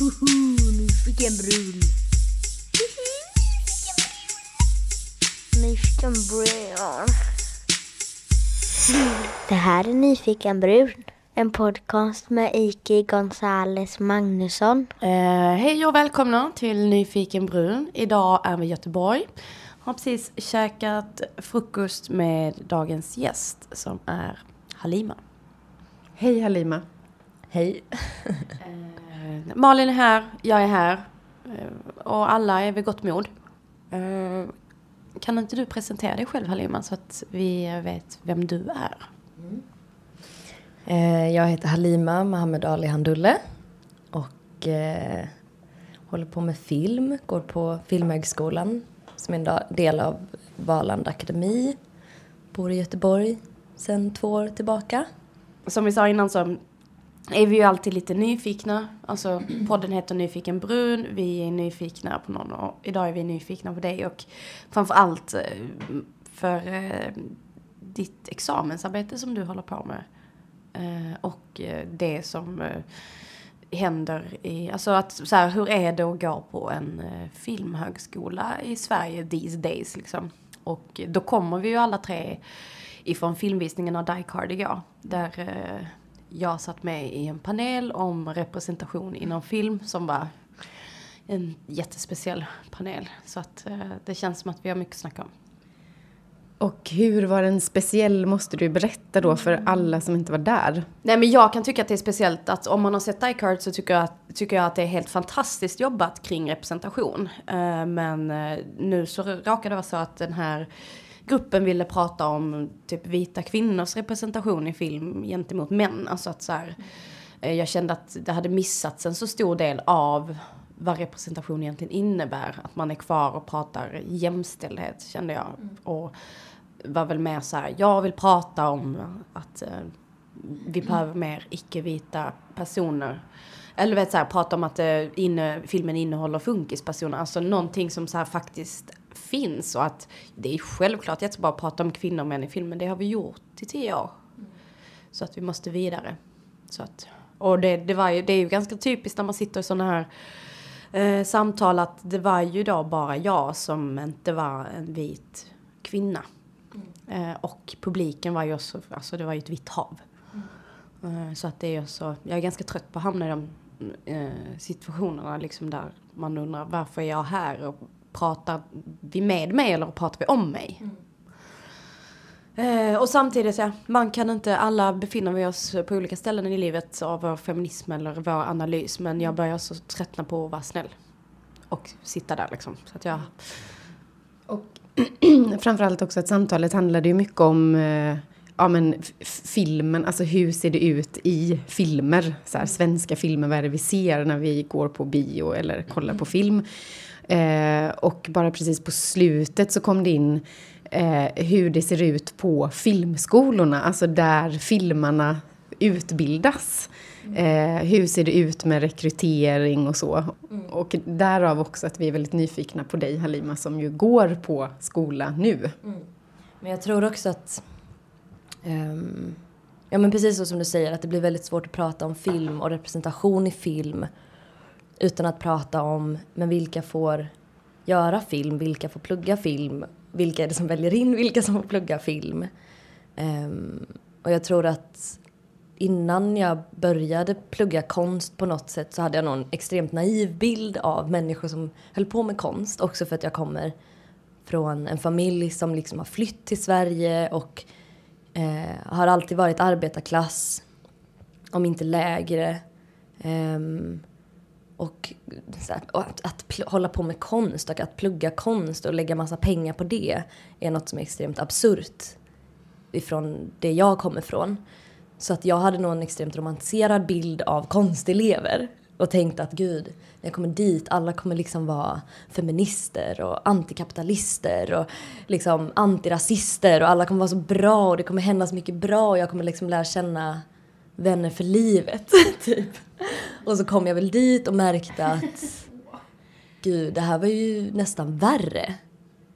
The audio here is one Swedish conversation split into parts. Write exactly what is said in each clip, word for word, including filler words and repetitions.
Hoho, Nyfiken Brun. Nyfiken Brun. Det här är Nyfiken Brun. En podcast med Ike Gonzales Magnusson. Eh, hej och välkomna till Nyfiken Brun. Idag är vi i Göteborg. Har precis käkat frukost med dagens gäst som är Halima. Hej Halima. Hej. eh, Malin är här, jag är här. Eh, och alla är vid gott mod. Eh, kan inte du presentera dig själv Halima så att vi vet vem du är? Mm. Jag heter Halima Mahammed Ali Handulleh och eh, håller på med film. Går på Filmhögskolan som är en del av Valand Akademi. Bor i Göteborg sedan två år tillbaka. Som vi sa innan så är vi ju alltid lite nyfikna. Alltså podden heter Nyfiken Brun. Vi är nyfikna på någon och idag är vi nyfikna på dig. Och framförallt för eh, ditt examensarbete som du håller på med. Och det som händer i, alltså att så här, hur är det att gå på en filmhögskola i Sverige these days liksom. Och då kommer vi ju alla tre ifrån filmvisningen av Die Hard igår, där jag satt med i en panel om representation inom film som var en jättespeciell panel, så att det känns som att vi har mycket att snacka om. Och hur var den speciell, måste du berätta då för alla som inte var där? Nej, men jag kan tycka att det är speciellt att om man har sett Die Hard så tycker jag att, tycker jag att det är helt fantastiskt jobbat kring representation. Men nu så råkar det vara så att den här gruppen ville prata om typ vita kvinnors representation i film gentemot män. Alltså att så här, jag kände att det hade missats en så stor del av vad representation egentligen innebär. Att man är kvar och pratar jämställdhet, kände jag. Mm. Och var väl mer så här, jag vill prata om att eh, vi behöver mer icke-vita personer. Eller vet, så här, prata om att eh, inne, filmen innehåller funkispersoner. Alltså någonting som så här faktiskt finns. Och att det är självklart jättebra att prata om kvinnor och män i filmen. Det har vi gjort i tio år. Mm. Så att vi måste vidare. Så att, och det, det, var ju, det är ju ganska typiskt när man sitter i såna här Eh, samtal att det var ju då bara jag som inte var en vit kvinna. Mm. Eh, och publiken var ju också, alltså det var ju ett vitt hav. Mm. Eh, så att det är så, jag är ganska trött på att hamna i de eh, situationerna liksom där man undrar varför är jag här och pratar vi med mig eller pratar vi om mig? Mm. Och samtidigt, ja, man kan inte, alla befinner vi oss på olika ställen i livet av vår feminism eller vår analys. Men jag börjar så tröttna på att vara snäll och sitta där liksom. Så att jag... Och framförallt också att samtalet handlade ju mycket om ja, men, f- filmen. Alltså hur ser det ut i filmer? Så här, svenska filmer, vad är det vi ser när vi går på bio eller kollar på film? Eh, och bara precis på slutet så kom det in... Eh, hur det ser ut på filmskolorna, alltså där filmarna utbildas. Eh, hur ser det ut med rekrytering och så. Mm. Och därav också att vi är väldigt nyfikna på dig Halima som ju går på skola nu. Mm. Men jag tror också att, um, ja men precis så som du säger, att det blir väldigt svårt att prata om film och representation i film utan att prata om, men vilka får göra film, vilka får plugga film. Vilka är det som väljer in, vilka som får plugga film. Um, och jag tror att innan jag började plugga konst på något sätt så hade jag någon extremt naiv bild av människor som höll på med konst. Också för att jag kommer från en familj som liksom har flytt till Sverige och eh, har alltid varit arbetarklass, om inte lägre. Um, Och, och att, att pl- hålla på med konst och att plugga konst och lägga massa pengar på det är något som är extremt absurt ifrån det jag kommer från. Så att jag hade nog en extremt romantiserad bild av konstelever och tänkte att gud, när jag kommer dit, alla kommer liksom vara feminister och antikapitalister och liksom antirasister och alla kommer vara så bra och det kommer hända så mycket bra och jag kommer liksom lära känna vänner för livet, typ. Och så kom jag väl dit och märkte att gud, det här var ju nästan värre.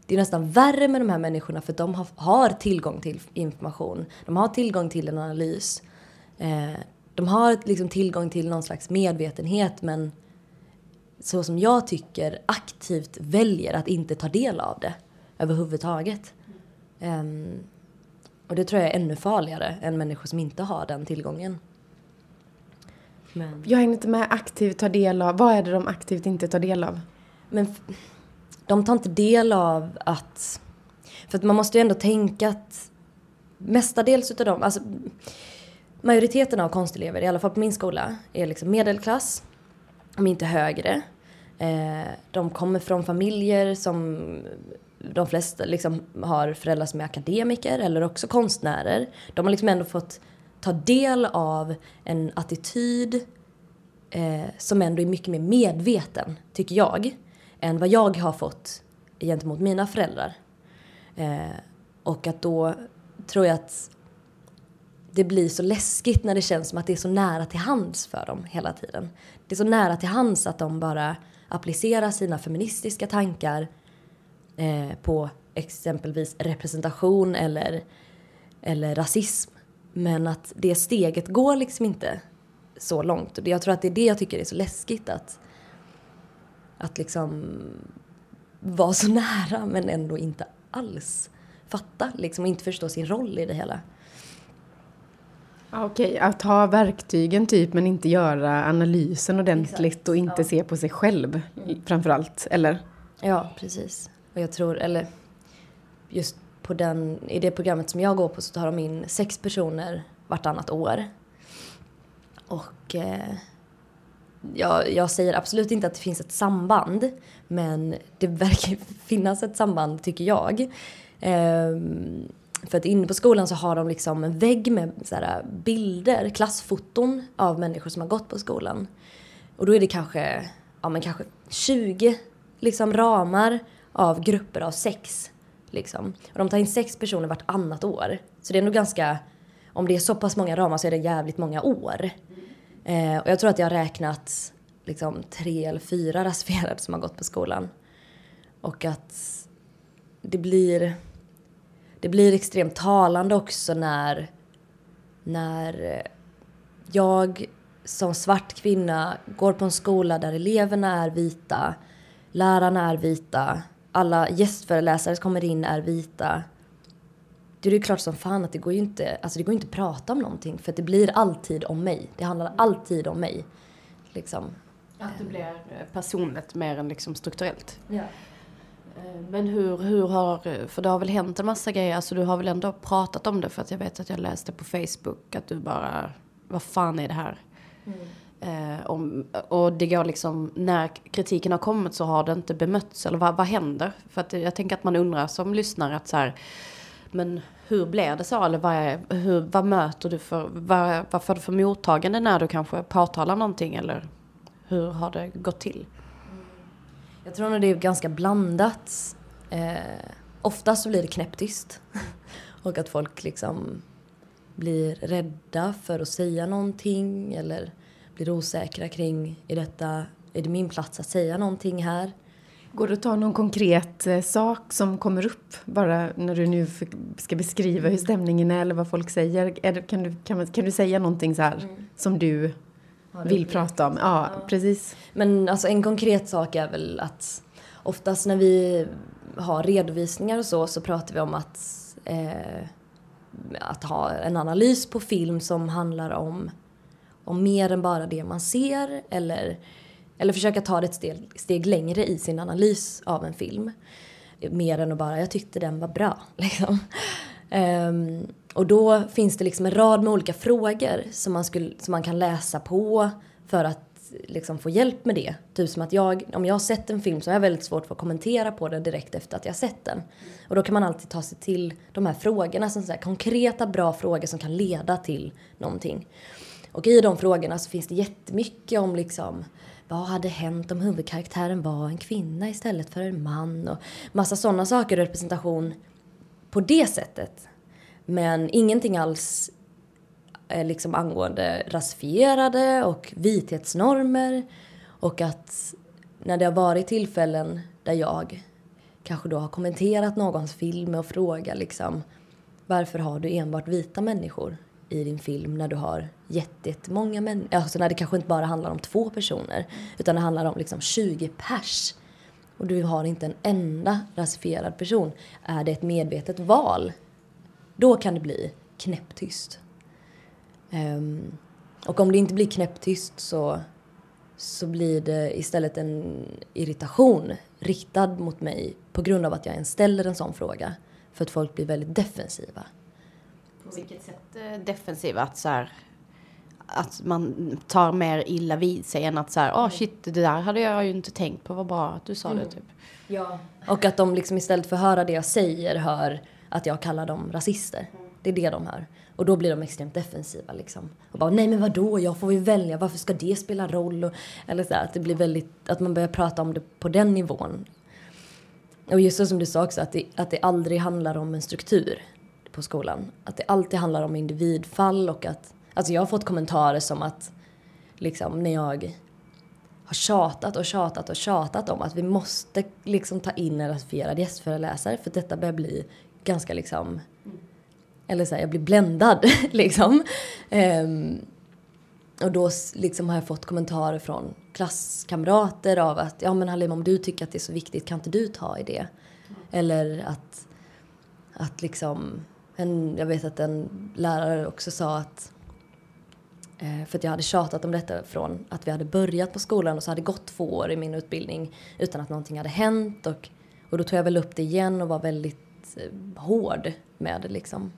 Det är nästan värre med de här människorna för att de har, har tillgång till information. De har tillgång till en analys. Eh, de har liksom tillgång till någon slags medvetenhet, men så som jag tycker aktivt väljer att inte ta del av det överhuvudtaget. Um, och det tror jag är ännu farligare än människor som inte har den tillgången. Men. Jag hänger inte med aktivt ta del av. Vad är det de aktivt inte tar del av? Men de tar inte del av att... För att man måste ju ändå tänka att mestadels utav dem... Alltså, majoriteten av konstelever, i alla fall på min skola, är liksom medelklass. Om inte högre. Eh, de kommer från familjer som... De flesta liksom har föräldrar som är akademiker eller också konstnärer. De har liksom ändå fått ta del av en attityd eh, som ändå är mycket mer medveten, tycker jag, än vad jag har fått gentemot mina föräldrar. Eh, och att då tror jag att det blir så läskigt när det känns som att det är så nära till hands för dem hela tiden. Det är så nära till hands att de bara applicerar sina feministiska tankar Eh, på exempelvis representation eller, eller rasism. Men att det steget går liksom inte så långt. Och jag tror att det är det jag tycker är så läskigt. Att, att liksom vara så nära men ändå inte alls fatta. Liksom, och inte förstå sin roll i det hela. Okej, okay, att ha verktygen typ men inte göra analysen ordentligt. Exakt, och inte ja. se på sig själv framförallt, eller? Ja, precis. Och jag tror, eller just på den, i det programmet som jag går på så tar de in sex personer vartannat år. Och eh, jag, jag säger absolut inte att det finns ett samband. Men det verkar finnas ett samband, tycker jag. Eh, för att inne på skolan så har de liksom en vägg med så här bilder, klassfoton av människor som har gått på skolan. Och då är det kanske, ja, men kanske tjugo liksom, ramar av grupper av sex. Liksom. Och de tar in sex personer vart annat år. Så det är nog ganska... Om det är så pass många ramar så är det jävligt många år. Eh, och jag tror att jag har räknat liksom, tre eller fyra rasifierade som har gått på skolan. Och att det blir... Det blir extremt talande också när... När jag som svart kvinna går på en skola där eleverna är vita. Lärarna är vita. Alla gästföreläsare som kommer in är vita. Det är ju klart som fan att det går ju inte, alltså det går inte att prata om någonting. För att det blir alltid om mig. Det handlar alltid om mig. Liksom. Att det blir personligt mer än liksom strukturellt. Ja. Men hur, hur har, för det har väl hänt en massa grejer. Alltså du har väl ändå pratat om det. För att jag vet att jag läste på Facebook att du bara, vad fan är det här? Mm. Eh, om, och det går liksom, när kritiken har kommit så har det inte bemötts, eller vad, vad händer? För att jag tänker att man undrar som lyssnare att så här, men hur blev det så, eller vad, är, hur, vad möter du för, vad, vad får du för mottagande när du kanske påtalar någonting, eller hur har det gått till? Jag tror nog det är ganska blandat. eh, oftast så blir det knäpptyst och att folk liksom blir rädda för att säga någonting eller blir osäkra kring, är, detta, är det min plats att säga någonting här? Går det att ta någon konkret eh, sak som kommer upp bara när du nu för, ska beskriva hur stämningen är eller vad folk säger? Är det, kan, du, kan, kan du säga någonting så här mm. som du ja, vill prata om? Ja, ja, precis. Men alltså, en konkret sak är väl att oftast när vi har redovisningar och så, så pratar vi om att, eh, att ha en analys på film som handlar om om mer än bara det man ser. Eller, eller försöka ta det ett steg, steg längre i sin analys av en film. Mer än att bara, jag tyckte den var bra. Liksom. Um, och då finns det liksom en rad med olika frågor som man, skulle, som man kan läsa på för att liksom få hjälp med det. Typ som att jag, om jag har sett en film så är det väldigt svårt för att kommentera på den direkt efter att jag har sett den. Och då kan man alltid ta sig till de här frågorna. Som så här, konkreta bra frågor som kan leda till någonting. Och i de frågorna så finns det jättemycket om liksom, vad hade hänt om huvudkaraktären var en kvinna istället för en man. Och massa sådana saker och representation på det sättet. Men ingenting alls eh, liksom angående rasifierade och vithetsnormer. Och att när det har varit tillfällen där jag kanske då har kommenterat någons film och frågat liksom, varför har du enbart vita människor i din film när du har jättemånga människor. Alltså när det kanske inte bara handlar om två personer. Utan det handlar om liksom tjugo pers. Och du har inte en enda rasifierad person. Är det ett medvetet val? Då kan det bli knäpptyst. Um, och om det inte blir knäpptyst så, så blir det istället en irritation riktad mot mig. På grund av att jag ens ställer en sån fråga. För att folk blir väldigt defensiva. På vilket sätt defensiva? Att, så här, att man tar mer illa vid sig än att så här, åh oh, shit, det där hade jag ju inte tänkt på, vad bra att du sa mm. det typ. Ja. Och att de liksom istället för att höra det jag säger hör att jag kallar dem rasister. Mm. Det är det de hör. Och då blir de extremt defensiva liksom. Och bara, nej men vadå, jag får ju välja, varför ska det spela roll? Och, eller så här, att det blir väldigt, att man börjar prata om det på den nivån. Och just det som du sa också, att det, att det aldrig handlar om en struktur på skolan. Att det alltid handlar om individfall och att... Alltså jag har fått kommentarer som att liksom när jag har tjatat och tjatat och tjatat om att vi måste liksom ta in en rasifierad gästföreläsare för detta börjar bli ganska liksom... Eller så här, jag blir bländad liksom. Ehm, och då liksom har jag fått kommentarer från klasskamrater av att ja men Halima, om du tycker att det är så viktigt kan inte du ta i det? Mm. Eller att att liksom... En, jag vet att en lärare också sa att... Eh, för att jag hade tjatat om detta från att vi hade börjat på skolan. Och så hade gått två år i min utbildning utan att någonting hade hänt. Och, och då tog jag väl upp det igen och var väldigt eh, hård med det liksom.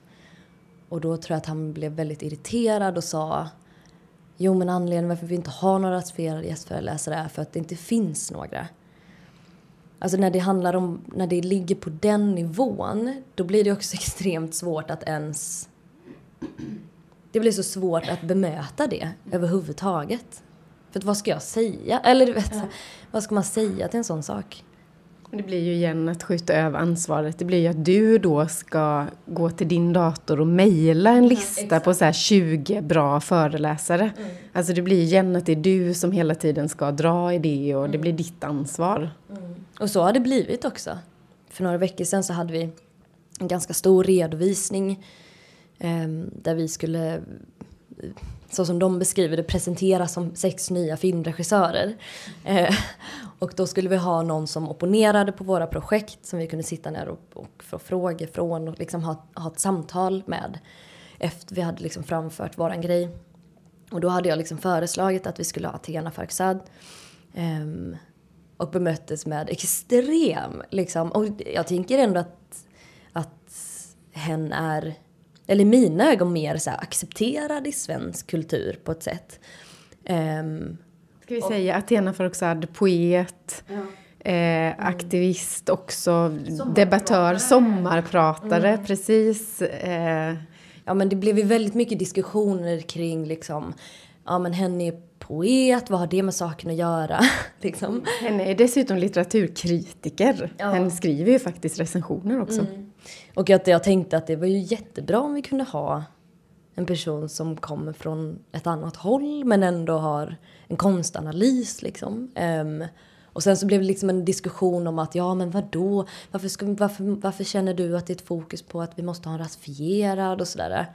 Och då tror jag att han blev väldigt irriterad och sa... Jo men anledningen varför vi inte har några rasifierade gästföreläsare är för att det inte finns några... Alltså när det handlar om, när det ligger på den nivån, då blir det också extremt svårt att ens, det blir så svårt att bemöta det överhuvudtaget. För att vad ska jag säga? Eller du vet, ja. Vad ska man säga till en sån sak? Det blir ju igen att skjuta över ansvaret. Det blir ju att du då ska gå till din dator och mejla en lista ja, på så här tjugo bra föreläsare. Mm. Alltså det blir igen att det är du som hela tiden ska dra i det och mm. det blir ditt ansvar. Mm. Och så har det blivit också. För några veckor sedan så hade vi en ganska stor redovisning eh, där vi skulle, så som de beskriver det, presentera som sex nya filmregissörer. Eh, och då skulle vi ha någon som opponerade på våra projekt som vi kunde sitta ner och, och få frågor från och liksom ha, ha ett samtal med. Efter vi hade liksom framfört våran grej. Och då hade jag liksom föreslagit att vi skulle ha Athena Farooqhzad. Eh, Och bemöttes med extrem, liksom. Och jag tänker ändå att, att hen är, eller mina ögon mer så här, accepterad i svensk kultur på ett sätt. Um, Ska vi och, säga Athena Farooqhzad, poet, ja. eh, mm. aktivist också, sommarpratare. debattör, sommarpratare, mm. precis. Eh. Ja, men det blev ju väldigt mycket diskussioner kring, liksom, ja men hen är poet, vad har det med saken att göra? liksom. Henne är dessutom litteraturkritiker. Ja. Henne skriver ju faktiskt recensioner också. Mm. Och att jag tänkte att det var ju jättebra om vi kunde ha en person som kommer från ett annat håll men ändå har en konstanalys. Liksom. Um, och sen så blev det liksom en diskussion om att ja men vadå? Varför, ska, varför, varför känner du att det är ett fokus på att vi måste ha en rasifierad och sådär?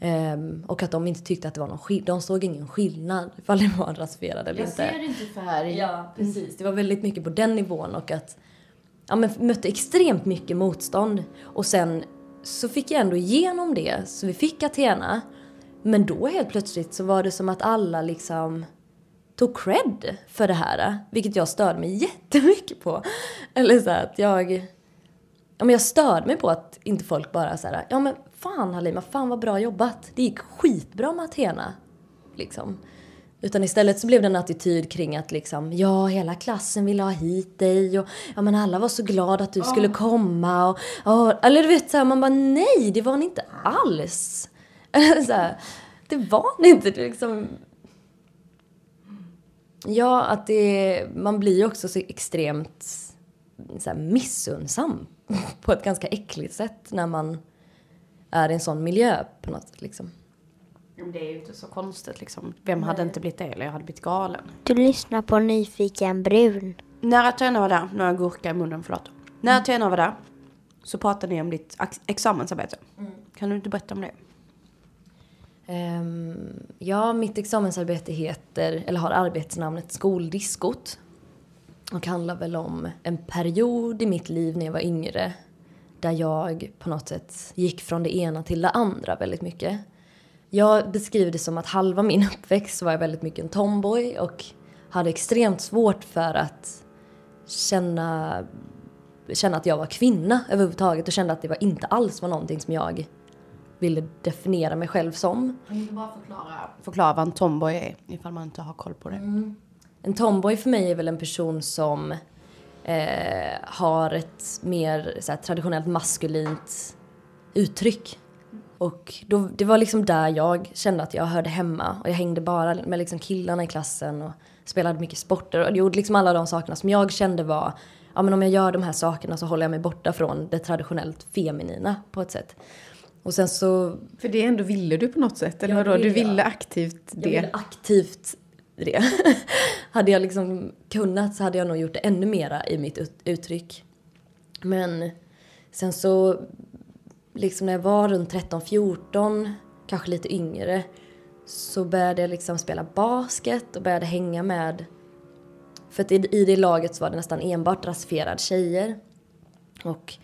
Um, och att de inte tyckte att det var någon skillnad. De såg ingen skillnad ifall det var en rasifierad eller jag inte. Jag ser inte färg. Ja, precis. Det var väldigt mycket på den nivån. Och att ja, men mötte extremt mycket motstånd. Och sen så fick jag ändå igenom det. Så vi fick Athena. Men då helt plötsligt så var det som att alla liksom tog cred för det här. Vilket jag störde mig jättemycket på. Eller så att jag... Ja, men jag störde mig på att inte folk bara så här, ja men fan Halima, fan vad bra jobbat. Det gick skitbra med Athena. Liksom. Utan istället så blev det en attityd kring att liksom, ja hela klassen ville ha hit dig. Och, ja men alla var så glada att du oh. skulle komma. Och, och, eller du vet så här, man bara nej, det var ni inte alls. så här, det var ni inte liksom. Ja, att det, man blir ju också så extremt så här, missunnsam. På ett ganska äckligt sätt när man är i en sån miljö på något sätt, liksom. Det är ju inte så konstigt liksom. Vem hade inte blivit det? Eller jag hade blivit galen. Du lyssnar på Nyfiken Brun. När Athena var där, några gurka i munnen, förlåt. När Athena var där så pratade ni om ditt examensarbete. Mm. Kan du inte berätta om det? Ja, mitt examensarbete heter, eller har arbetsnamnet Skoldiskot. Och handlar väl om en period i mitt liv när jag var yngre. Där jag på något sätt gick från det ena till det andra väldigt mycket. Jag beskriver det som att halva min uppväxt var jag väldigt mycket en tomboy. Och hade extremt svårt för att känna, känna att jag var kvinna överhuvudtaget. Och kände att det var inte alls var någonting som jag ville definiera mig själv som. Jag vill bara förklara, förklara vad en tomboy är, ifall man inte har koll på det. Mm. En tomboy för mig är väl en person som eh, har ett mer så här, traditionellt maskulint uttryck. Och då, det var liksom där jag kände att jag hörde hemma. Och jag hängde bara med liksom killarna i klassen och spelade mycket sporter. Och gjorde liksom alla de sakerna som jag kände var, ja, men om jag gör de här sakerna så håller jag mig borta från det traditionellt feminina på ett sätt. Och sen så, för det ändå ville du på något sätt? Eller vadå? Du ville aktivt det? Jag ville aktivt det. Hade jag liksom kunnat så hade jag nog gjort det ännu mera i mitt ut- uttryck. Men sen så, liksom när jag var runt tretton fjorton, kanske lite yngre, så började jag liksom spela basket och började hänga med. För att i, i det laget så var det nästan enbart rasifierade tjejer. Och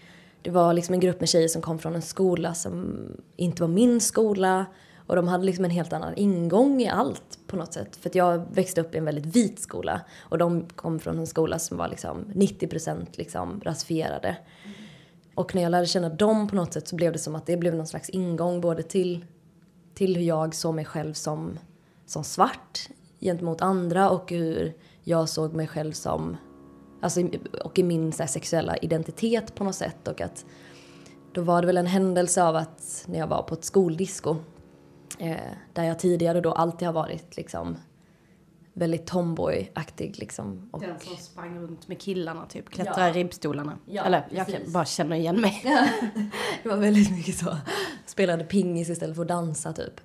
det var liksom en grupp med tjejer som kom från en skola som inte var min skola. Och de hade liksom en helt annan ingång i allt på något sätt. För att jag växte upp i en väldigt vit skola. Och de kom från en skola som var liksom nittio procent liksom rasifierade. Mm. Och när jag lärde känna dem på något sätt så blev det som att det blev någon slags ingång. Både till, till hur jag såg mig själv som, som svart gentemot andra. Och hur jag såg mig själv som... Alltså, och i min så här, sexuella identitet på något sätt. Och att då var det väl en händelse av att när jag var på ett skoldisco. Eh, där jag tidigare då alltid har varit liksom, väldigt tomboy-aktig. Liksom, och... Den som sprang runt med killarna, typ klättrar ja. i ribbstolarna. Ja, eller jag kan bara känna igen mig. Det var väldigt mycket så. Spelade pingis istället för att dansa typ.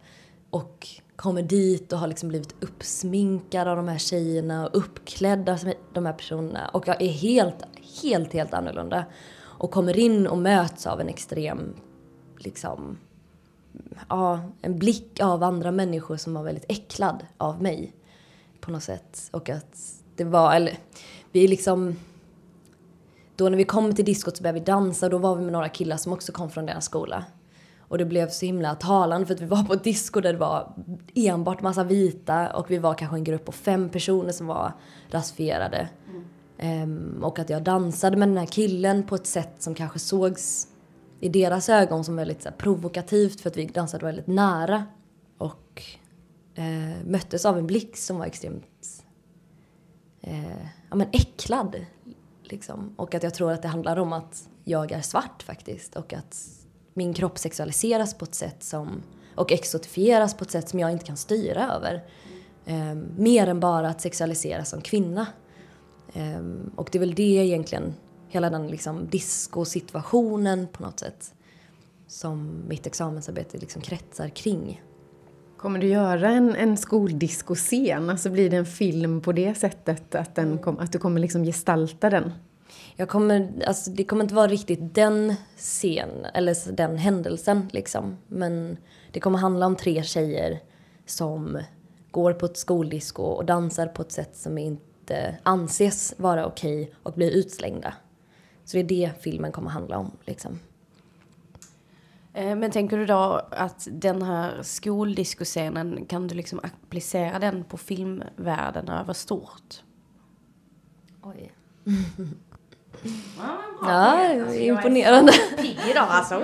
Och kommer dit och har liksom blivit uppsminkad av de här tjejerna och uppklädd av de här personerna. Och jag är helt, helt, helt annorlunda. Och kommer in och möts av en extrem, liksom, ja, en blick av andra människor som var väldigt äcklad av mig på något sätt. Och att det var, eller, vi liksom, då när vi kom till diskot så började vi dansa och då var vi med några killar som också kom från deras skola. Och det blev så himla talande för att vi var på ett disco där det var enbart massa vita. Och vi var kanske en grupp på fem personer som var rasifierade. Mm. Um, och att jag dansade med den här killen på ett sätt som kanske sågs i deras ögon som väldigt så här, provokativt. För att vi dansade väldigt nära. Och uh, möttes av en blick som var extremt uh, ja, men äcklad. Liksom. Och att jag tror att det handlar om att jag är svart faktiskt. Och att... Min kropp sexualiseras på ett sätt som... Och exotifieras på ett sätt som jag inte kan styra över. Um, mer än bara att sexualiseras som kvinna. Um, och det är väl det egentligen... Hela den liksom disco-situationen på något sätt. Som mitt examensarbete liksom kretsar kring. Kommer du göra en, en skoldisco-scen? Alltså blir det en film på det sättet? Att, den kom, att du kommer liksom gestalta den? Jag kommer, alltså det kommer inte vara riktigt den scen eller den händelsen liksom. Men det kommer handla om tre tjejer som går på ett skoldisco och dansar på ett sätt som inte anses vara okej och blir utslängda. Så det är det filmen kommer handla om liksom. Men tänker du då att den här skoldiscoscenen, kan du liksom applicera den på filmvärlden över stort? Oj. Ja, bra. Ja, det är imponerande. Jag är pigg idag alltså.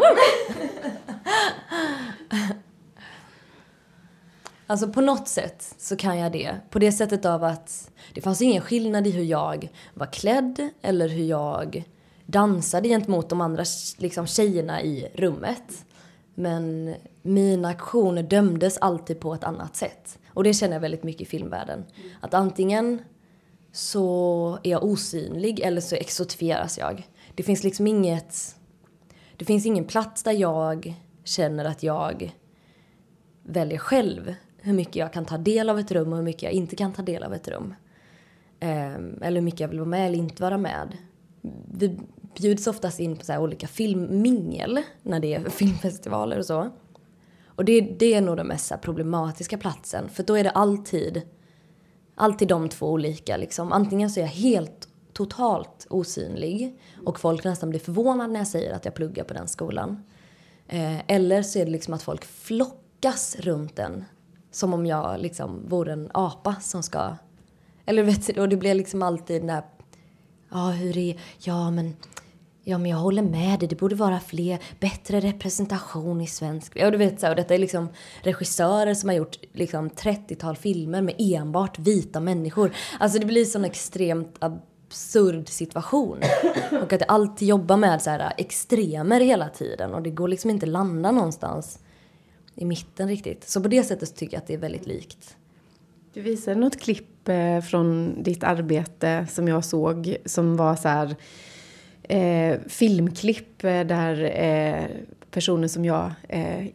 Alltså på något sätt så kan jag det. På det sättet av att det fanns ingen skillnad i hur jag var klädd eller hur jag dansade gentemot de andra liksom, tjejerna i rummet. Men mina aktioner dömdes alltid på ett annat sätt. Och det känner jag väldigt mycket i filmvärlden. Att antingen... så är jag osynlig eller så exotifieras jag. Det finns liksom inget... Det finns ingen plats där jag känner att jag väljer själv hur mycket jag kan ta del av ett rum och hur mycket jag inte kan ta del av ett rum. Eller hur mycket jag vill vara med eller inte vara med. Vi bjuds oftast in på så här olika filmmingel när det är filmfestivaler och så. Och det, det är nog den mest problematiska platsen. För då är det alltid, alltid de två olika. Liksom. Antingen så är jag helt totalt osynlig. Och folk nästan blir förvånade när jag säger att jag pluggar på den skolan. Eh, eller så är det liksom att folk flockas runt den. Som om jag liksom vore en apa som ska... Eller vet du, och det blir liksom alltid den där... Ja, hur är... Ja, men... Ja, men jag håller med dig. Det borde vara fler, bättre representation i svensk. Ja, du vet så. Och detta är liksom regissörer som har gjort liksom trettiotal filmer med enbart vita människor. Alltså det blir sån extremt absurd situation. Och att jag alltid jobbar med så här extremer hela tiden. Och det går liksom inte landa någonstans i mitten riktigt. Så på det sättet så tycker jag att det är väldigt likt. Du visade något klipp från ditt arbete som jag såg. Som var så här... Eh, filmklipp där eh, personer som jag eh,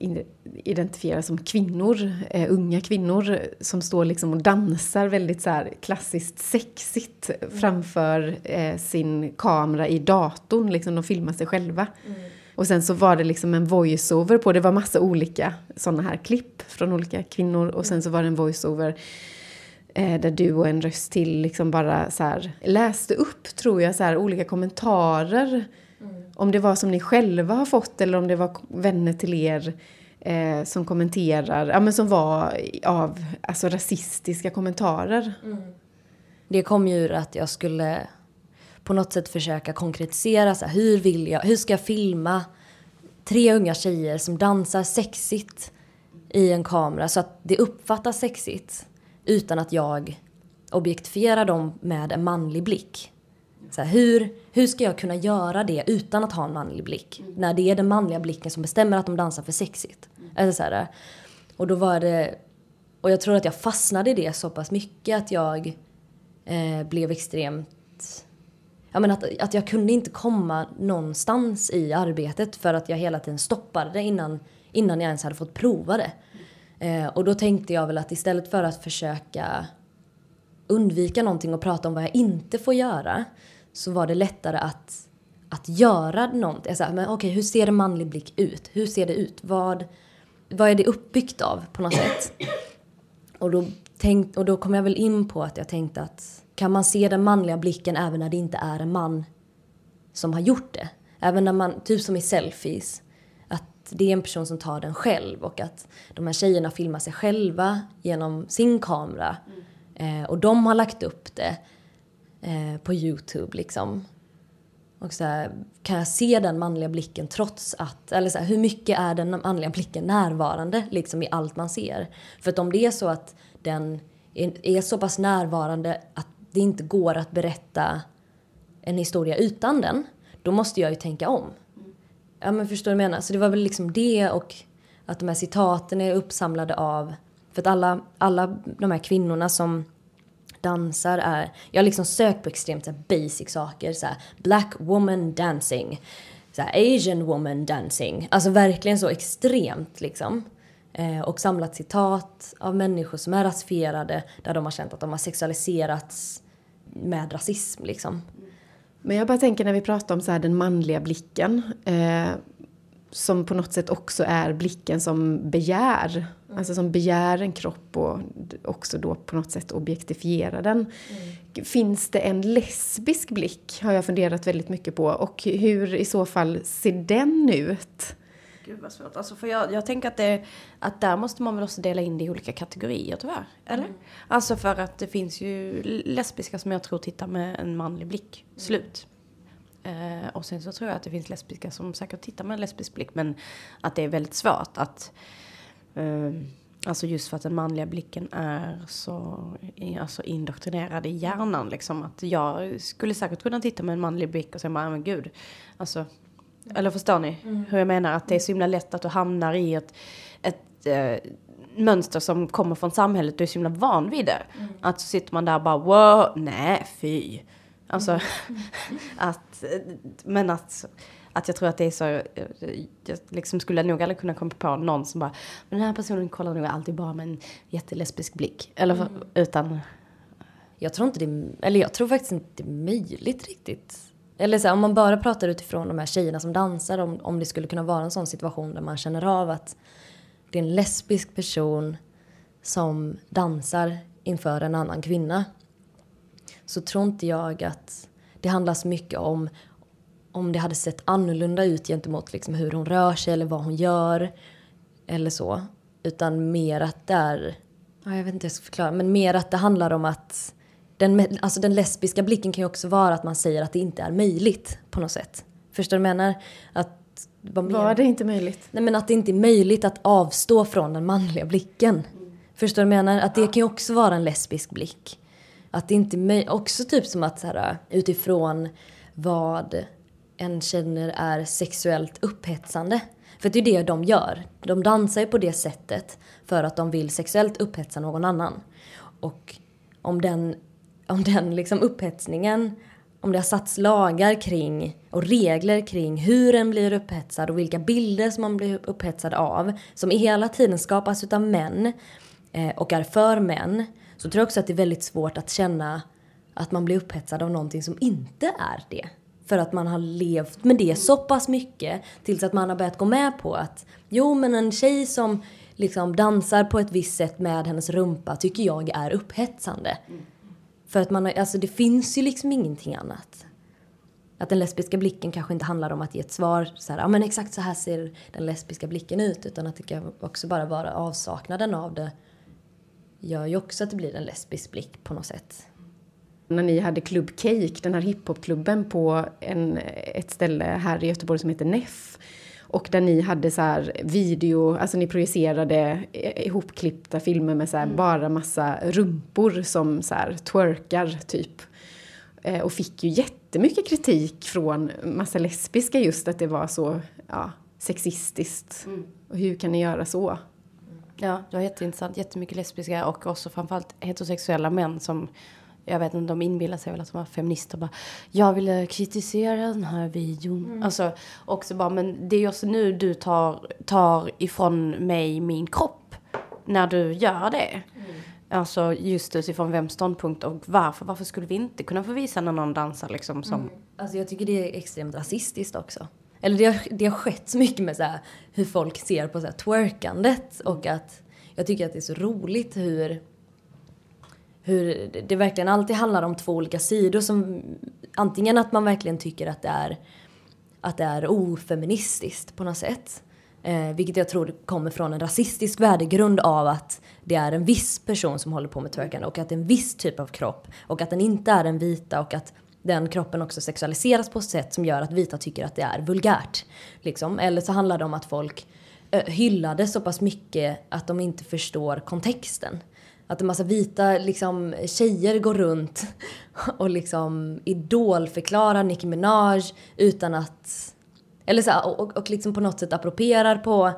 identifierar som kvinnor, eh, unga kvinnor som står liksom och dansar väldigt så här klassiskt sexigt framför eh, sin kamera i datorn, liksom de filmar sig själva. Mm. Och sen så var det liksom en voiceover på, det var massa olika sådana här klipp från olika kvinnor och sen så var det en voiceover där du och en röst till liksom bara så här läste upp, tror jag, så här olika kommentarer. Mm. Om det var som ni själva har fått eller om det var vänner till er eh, som kommenterar. Ja, men som var av alltså, rasistiska kommentarer. Mm. Det kom ju att jag skulle på något sätt försöka konkretisera. Så här, hur vill jag, hur ska jag filma tre unga tjejer som dansar sexigt i en kamera så att det uppfattas sexigt? Utan att jag objektifierar dem med en manlig blick. Så här, hur, hur ska jag kunna göra det utan att ha en manlig blick? Mm. När det är den manliga blicken som bestämmer att de dansar för sexigt. Mm. Alltså så här, och då var det... Och jag tror att jag fastnade i det så pass mycket att jag eh, blev extremt... Jag menar, att, att jag kunde inte komma någonstans i arbetet för att jag hela tiden stoppade det innan, innan jag ens hade fått prova det. Eh, och då tänkte jag väl att istället för att försöka undvika någonting och prata om vad jag inte får göra så var det lättare att, att göra någonting. Jag sa, men okej, hur ser en manlig blick ut? Hur ser det ut? Vad, vad är det uppbyggt av på något sätt? Och då, tänkt, och då kom jag väl in på att jag tänkte att kan man se den manliga blicken även när det inte är en man som har gjort det? Även när man, typ som i selfies... det är en person som tar den själv och att de här tjejerna filmar sig själva genom sin kamera. Mm. Eh, och de har lagt upp det eh, på YouTube liksom. Och så här, kan jag se den manliga blicken trots att, eller så här, hur mycket är den manliga blicken närvarande liksom i allt man ser? För att om det är så att den är, är så pass närvarande att det inte går att berätta en historia utan den, då måste jag ju tänka om. Ja, men förstår du vad jag menar? Så det var väl liksom det och att de här citaten är uppsamlade av... För att alla, alla de här kvinnorna som dansar är... Jag har liksom sökt på extremt så här, basic saker. Så här, black woman dancing. Så här, Asian woman dancing. Alltså verkligen så extremt liksom. Eh, och samlat citat av människor som är rasifierade. Där de har känt att de har sexualiserats med rasism liksom. Men jag bara tänker när vi pratar om så här den manliga blicken. Eh, som på något sätt också är blicken som begär. Mm. Alltså som begär en kropp och också då på något sätt objektifiera den. Mm. Finns det en lesbisk blick har jag funderat väldigt mycket på. Och hur i så fall ser den ut? Gud vad svårt. Alltså för jag, jag tänker att, det, att där måste man väl också dela in det i olika kategorier tyvärr. Eller? Mm. Alltså för att det finns ju lesbiska som jag tror tittar med en manlig blick. Mm. Slut. Eh, och sen så tror jag att det finns lesbiska som säkert tittar med en lesbisk blick. Men att det är väldigt svårt att... Eh, alltså just för att den manliga blicken är så alltså indoktrinerad i hjärnan. Liksom, att jag skulle säkert kunna titta med en manlig blick och säga, men gud. Alltså... Eller förstår ni mm. hur jag menar? Att det är så himla lätt att du hamnar i ett, ett eh, mönster som kommer från samhället. Du är så himla van vid det. Mm. Att så sitter man där och bara, wow, nej, fy. Alltså, mm. att, men att, att jag tror att det är så... Jag liksom skulle nog aldrig kunna komma på någon som bara, men den här personen kollar nog alltid bara med en jättelesbisk blick. Eller mm. utan... Jag tror inte det, eller jag tror faktiskt inte det är möjligt riktigt. Eller så här, om man bara pratar utifrån de här tjejerna som dansar. Om, om det skulle kunna vara en sån situation där man känner av att det är en lesbisk person som dansar inför en annan kvinna, så tror inte jag att det handlar så mycket om om det hade sett annorlunda ut gentemot liksom hur hon rör sig eller vad hon gör eller så, utan mer att det är, jag vet inte hur jag ska förklara, men mer att det handlar om att den, alltså den lesbiska blicken kan ju också vara att man säger att det inte är möjligt på något sätt. Förstår du vad jag menar? Att var, mer... var det inte möjligt? Nej, men att det inte är möjligt att avstå från den manliga blicken. Mm. Förstår du vad jag menar? Att det ja. kan ju också vara en lesbisk blick. Att det inte möj... Också typ som att så här, utifrån vad en känner är sexuellt upphetsande. För det är det de gör. De dansar ju på det sättet för att de vill sexuellt upphetsa någon annan. Och om den, om den liksom upphetsningen... Om det har satts lagar kring och regler kring hur en blir upphetsad och vilka bilder som man blir upphetsad av, som hela tiden skapas utav män och är för män, så tror jag också att det är väldigt svårt att känna att man blir upphetsad av någonting som inte är det. För att man har levt med det så pass mycket tills att man har börjat gå med på att jo, men en tjej som liksom dansar på ett visst sätt med hennes rumpa tycker jag är upphetsande. För att man, alltså det finns ju liksom ingenting annat. Att den lesbiska blicken kanske inte handlar om att ge ett svar så här, ja men exakt så här ser den lesbiska blicken ut, utan att det kan också bara vara avsaknaden av det gör ju också att det blir en lesbisk blick på något sätt. När ni hade Club Cake, den här hiphopklubben på en, ett ställe här i Göteborg som heter Nef, och där ni hade så här video, alltså ni projicerade ihopklippta filmer med så här mm. bara massa rumpor som så här twerkar typ. Eh, och fick ju jättemycket kritik från massa lesbiska just att det var så ja, sexistiskt. Mm. Och hur kan ni göra så? Ja, det var jätteintressant. Jättemycket lesbiska och också framförallt heterosexuella män som... Jag vet inte, de inbillar sig väl att de var feminister. Bara, jag ville kritisera den här videon. Mm. Alltså, också bara, men det är just nu du tar, tar ifrån mig min kropp. När du gör det. Mm. Alltså, just utifrån vems ståndpunkt och varför. Varför skulle vi inte kunna få visa när någon dansar? Liksom, som... mm. Alltså, jag tycker det är extremt rasistiskt också. Eller det har, det har skett så mycket med så här, hur folk ser på så här, twerkandet. Och att jag tycker att det är så roligt hur... Hur det verkligen alltid handlar om två olika sidor. Som, antingen att man verkligen tycker att det är, att det är ofeministiskt på något sätt. Eh, vilket jag tror kommer från en rasistisk värdegrund av att det är en viss person som håller på med twerkande. Och att det är en viss typ av kropp. Och att den inte är en vita. Och att den kroppen också sexualiseras på ett sätt som gör att vita tycker att det är vulgärt. Liksom. Eller så handlar det om att folk eh, hyllade så pass mycket att de inte förstår kontexten. Att en massa vita liksom, tjejer går runt och liksom idolförklarar Nicki Minaj utan att... Eller så, och och liksom på något sätt approprierar på,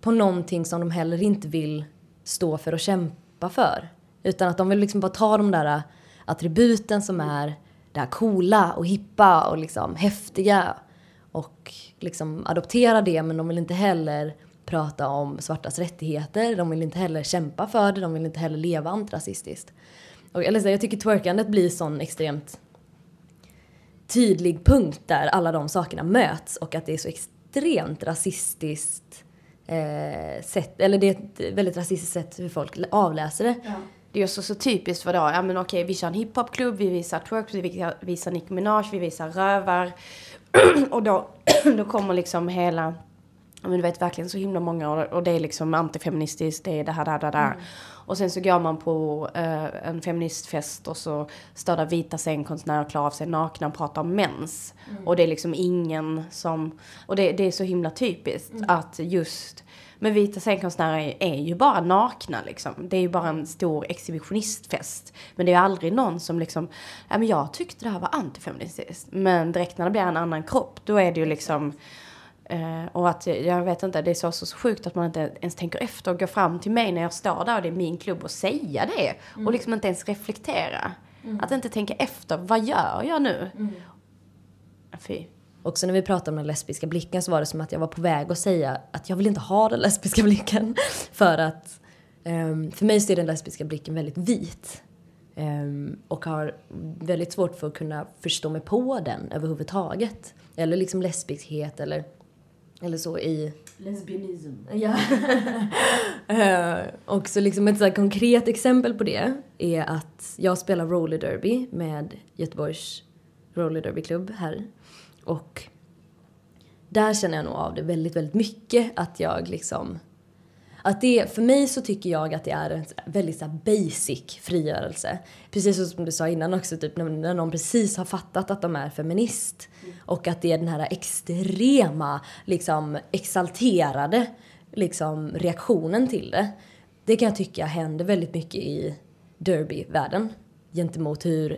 på någonting som de heller inte vill stå för och kämpa för. Utan att de vill liksom bara ta de där attributen som är det här coola och hippa och liksom häftiga. Och liksom adoptera det, men de vill inte heller... prata om svartas rättigheter. De vill inte heller kämpa för det. De vill inte heller leva antirasistiskt. Och, eller så, jag tycker twerkandet blir sån extremt tydlig punkt där alla de sakerna möts. Och att det är så extremt rasistiskt eh, sätt. Eller det är ett väldigt rasistiskt sätt hur folk avläser det. Ja. Det är också så typiskt för idag. Ja, men okej, vi kör en hiphopklubb. Vi visar twerk. Vi visar Nicki Minaj. Vi visar rövar. Och då, då kommer liksom hela... Men du vet verkligen så himla många och det är liksom antifeministiskt, det är det här, där, där, där. Mm. Och sen så går man på eh, en feministfest och så stödar vita scenkonstnärer och klarar av sig nakna och pratar om mens. Mm. Och det är liksom ingen som, och det, det är så himla typiskt mm. att just, men vita scenkonstnärer är ju bara nakna liksom. Det är ju bara en stor exhibitionistfest. Men det är ju aldrig någon som liksom, ja men jag tyckte det här var antifeministiskt. Men direkt när det blir en annan kropp, då är det ju liksom... Uh, och att jag vet inte, det är så, så så sjukt att man inte ens tänker efter och går fram till mig när jag står där och det är min klubb och säga det mm. och liksom inte ens reflektera mm. att inte tänka efter, vad gör jag nu? Mm. Fy. Också när vi pratade om den lesbiska blicken så var det som att jag var på väg att säga att jag vill inte ha den lesbiska blicken för att um, för mig så är den lesbiska blicken väldigt vit um, och har väldigt svårt för att kunna förstå mig på den överhuvudtaget, eller liksom lesbiskhet eller eller så i lesbianism. Ja. Och så liksom ett så här konkret exempel på det är att jag spelar roller derby med Göteborgs roller derbyklubb här. Och där känner jag nog av det väldigt, väldigt mycket. Att jag liksom... Att det, för mig så tycker jag att det är en väldigt så här basic frigörelse. Precis som du sa innan också, typ när någon precis har fattat att de är feminist. Mm. Och att det är den här extrema, liksom exalterade liksom, reaktionen till det. Det kan jag tycka händer väldigt mycket i derbyvärlden. Gentemot hur,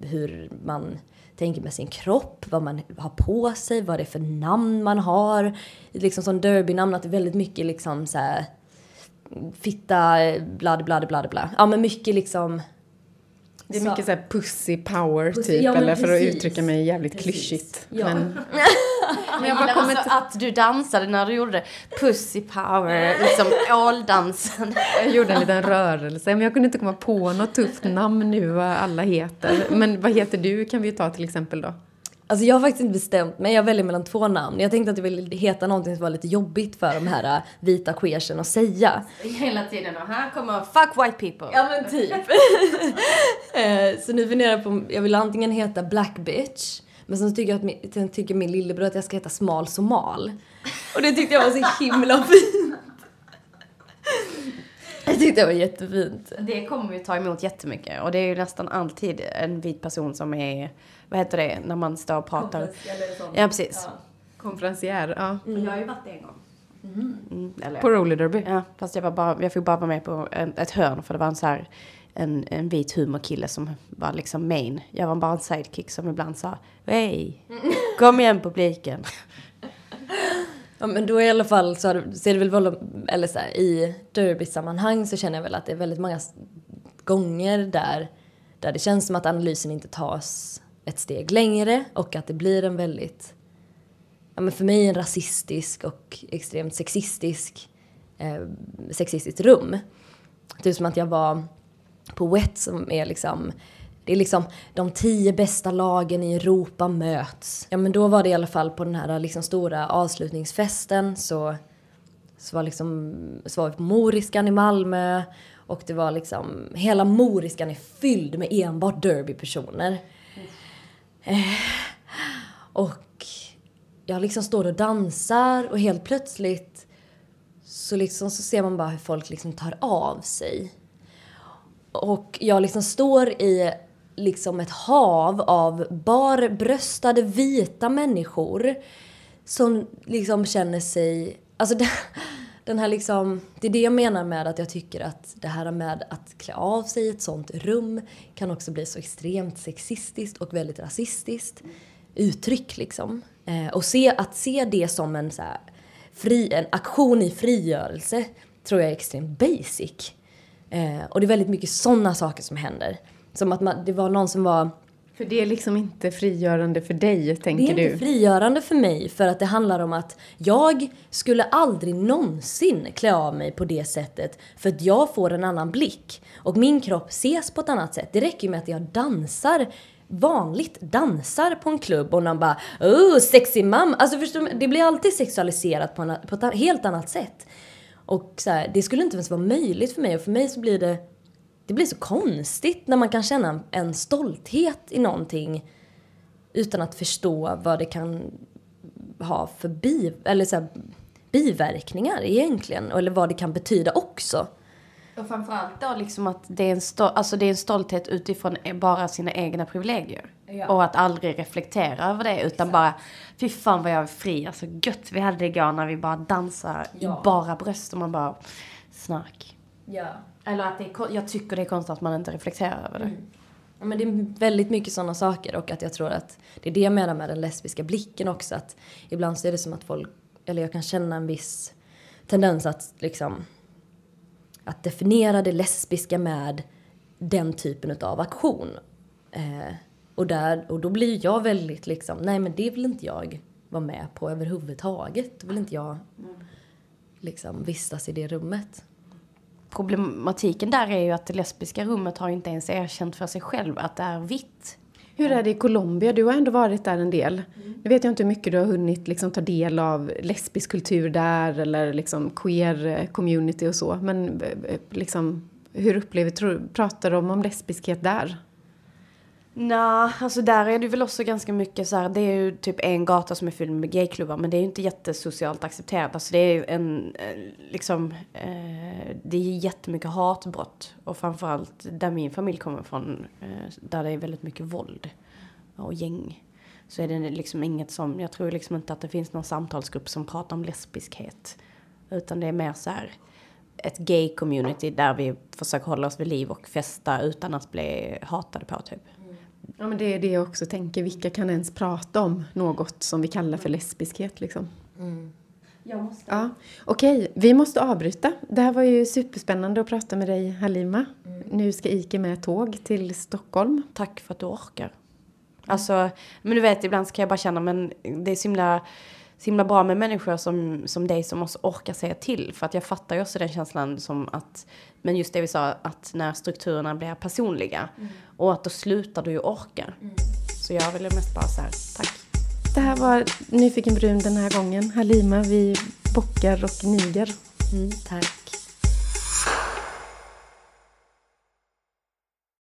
hur man... tänker med sin kropp, vad man har på sig, vad det är för namn man har. Liksom som derbynamn, att det är väldigt mycket liksom så här, fitta, blad, blad, blad, blad. Ja, men mycket liksom... Det är så, mycket så här pussy power pussy, typ, ja, eller precis. För att uttrycka mig jävligt precis. Klyschigt. Ja. Men... Men jag bara kommer alltså till... att du dansade när du gjorde pussy power, liksom all-dansen. Jag gjorde en liten rörelse, men jag kunde inte komma på något tufft namn nu vad alla heter. Men vad heter du kan vi ju ta till exempel då? Alltså jag har faktiskt inte bestämt mig, jag väljer mellan två namn. Jag tänkte att jag ville heta någonting som var lite jobbigt för de här vita queersen att säga. Hela tiden, och här kommer fuck white people. Ja men typ. Så nu funderar jag på, jag vill antingen heta black bitch. Men sen tycker, jag att min, sen tycker min lillebror att jag ska heta smal somal. Och det tyckte jag var så himla fint. Det tyckte jag var jättefint. Det kommer ju ta emot jättemycket. Och det är ju nästan alltid en vit person som är... Vad heter det? När man står och pratar. Konferensiär eller sånt. Ja, precis. Ja. Konferensiär, ja. Mm. Jag har ju varit det en gång. Mm. Mm. Eller, på roller derby. Ja, fast jag, var bara, jag fick bara vara med på ett hörn. För det var en så här... En, en vit humorkille som var liksom main. Jag var bara en sidekick som ibland sa hej, kom igen publiken. Ja men då i alla fall så har, ser det väl eller så här, i derby-sammanhang så känner jag väl att det är väldigt många gånger där, där det känns som att analysen inte tas ett steg längre och att det blir en väldigt ja men för mig en rasistisk och extremt sexistisk eh, sexistiskt rum. Typ som att jag var på W E T som är liksom, det är liksom de tio bästa lagen i Europa möts. Ja men då var det i alla fall på den här liksom stora avslutningsfesten så, så, var, liksom, så var vi på Moriskan i Malmö och det var liksom, hela Moriskan är fylld med enbart derbypersoner. Mm. Eh, och jag liksom står och dansar och helt plötsligt så, liksom, så ser man bara hur folk liksom tar av sig. Och jag liksom står i liksom ett hav av barbröstade vita människor som liksom känner sig... Alltså det, den här liksom, det är det jag menar med att jag tycker att det här med att klä av sig i ett sånt rum kan också bli så extremt sexistiskt och väldigt rasistiskt uttryck. Liksom. Eh, och se, att se det som en, så här, fri, en aktion i frigörelse tror jag är extremt basic. Eh, och det är väldigt mycket sådana saker som händer. Som att man, det var någon som var... För det är liksom inte frigörande för dig, tänker du? Det är inte du. Frigörande för mig. För att det handlar om att jag skulle aldrig någonsin klä av mig på det sättet. För att jag får en annan blick. Och min kropp ses på ett annat sätt. Det räcker med att jag dansar... vanligt dansar på en klubb och någon bara, oh, sexy mam. Alltså förstår du, det blir alltid sexualiserat på, en, på ett helt annat sätt. Och så här, det skulle inte ens vara möjligt för mig. Och för mig så blir det... Det blir så konstigt när man kan känna en stolthet i någonting utan att förstå vad det kan ha för bi, eller så här, biverkningar egentligen. Eller vad det kan betyda också. Och framförallt då liksom att det är en, stol, alltså det är en stolthet utifrån bara sina egna privilegier. Ja. Och att aldrig reflektera över det. Utan exakt. Bara, fy fan vad jag är fri. Alltså gött, vi hade det igår när vi bara dansar ja. I bara bröst. Och man bara, snark. Ja. Eller att det är, jag tycker det är konstigt att man inte reflekterar över det. Mm. Ja, men det är väldigt mycket sådana saker. Och att jag tror att det är det jag menar med den lesbiska blicken också. Att ibland så är det som att folk, eller jag kan känna en viss tendens att liksom... Att definiera det lesbiska med den typen av aktion. Eh, och, där, och då blir jag väldigt liksom... Nej, men det vill inte jag vara med på överhuvudtaget. Då vill inte jag liksom vistas i det rummet. Problematiken där är ju att det lesbiska rummet har inte ens erkänt för sig själv att det är vitt. Hur är det i Colombia? Du har ändå varit där en del. Mm. Nu vet jag inte hur mycket du har hunnit liksom ta del av lesbisk kultur där eller liksom queer community och så. Men liksom, hur upplever du, pratar de om lesbiskhet där? Nej, alltså där är det väl också ganska mycket så här, det är ju typ en gata som är fylld med gayklubbar, men det är ju inte jättesocialt accepterat. Alltså det är ju en, liksom, eh, det är jättemycket hatbrott. Och framförallt där min familj kommer från, eh, där det är väldigt mycket våld och gäng. Så är det liksom inget som, jag tror liksom inte att det finns någon samtalsgrupp som pratar om lesbiskhet. Utan det är mer så här ett gay community där vi försöker hålla oss vid liv och festa utan att bli hatade på typ. Ja, men det är det jag också tänker. Vilka kan ens prata om något som vi kallar för lesbiskhet? Liksom? Mm. Jag måste. Ja. Okej, vi måste avbryta. Det här var ju superspännande att prata med dig, Halima. Mm. Nu ska Ike med tåg till Stockholm. Tack för att du orkar. Mm. Alltså, men du vet, ibland ska jag bara känna, men det är så himla, så himla bra med människor som, som dig som måste orka säga till. För att jag fattar ju också den känslan som att, men just det vi sa, att när strukturerna blir personliga. Mm. Och att då slutar du ju orka. Mm. Så jag vill mest bara så här, tack. Det här var Nyfiken Brun den här gången. Halima, vi bockar och niger. Mm, tack.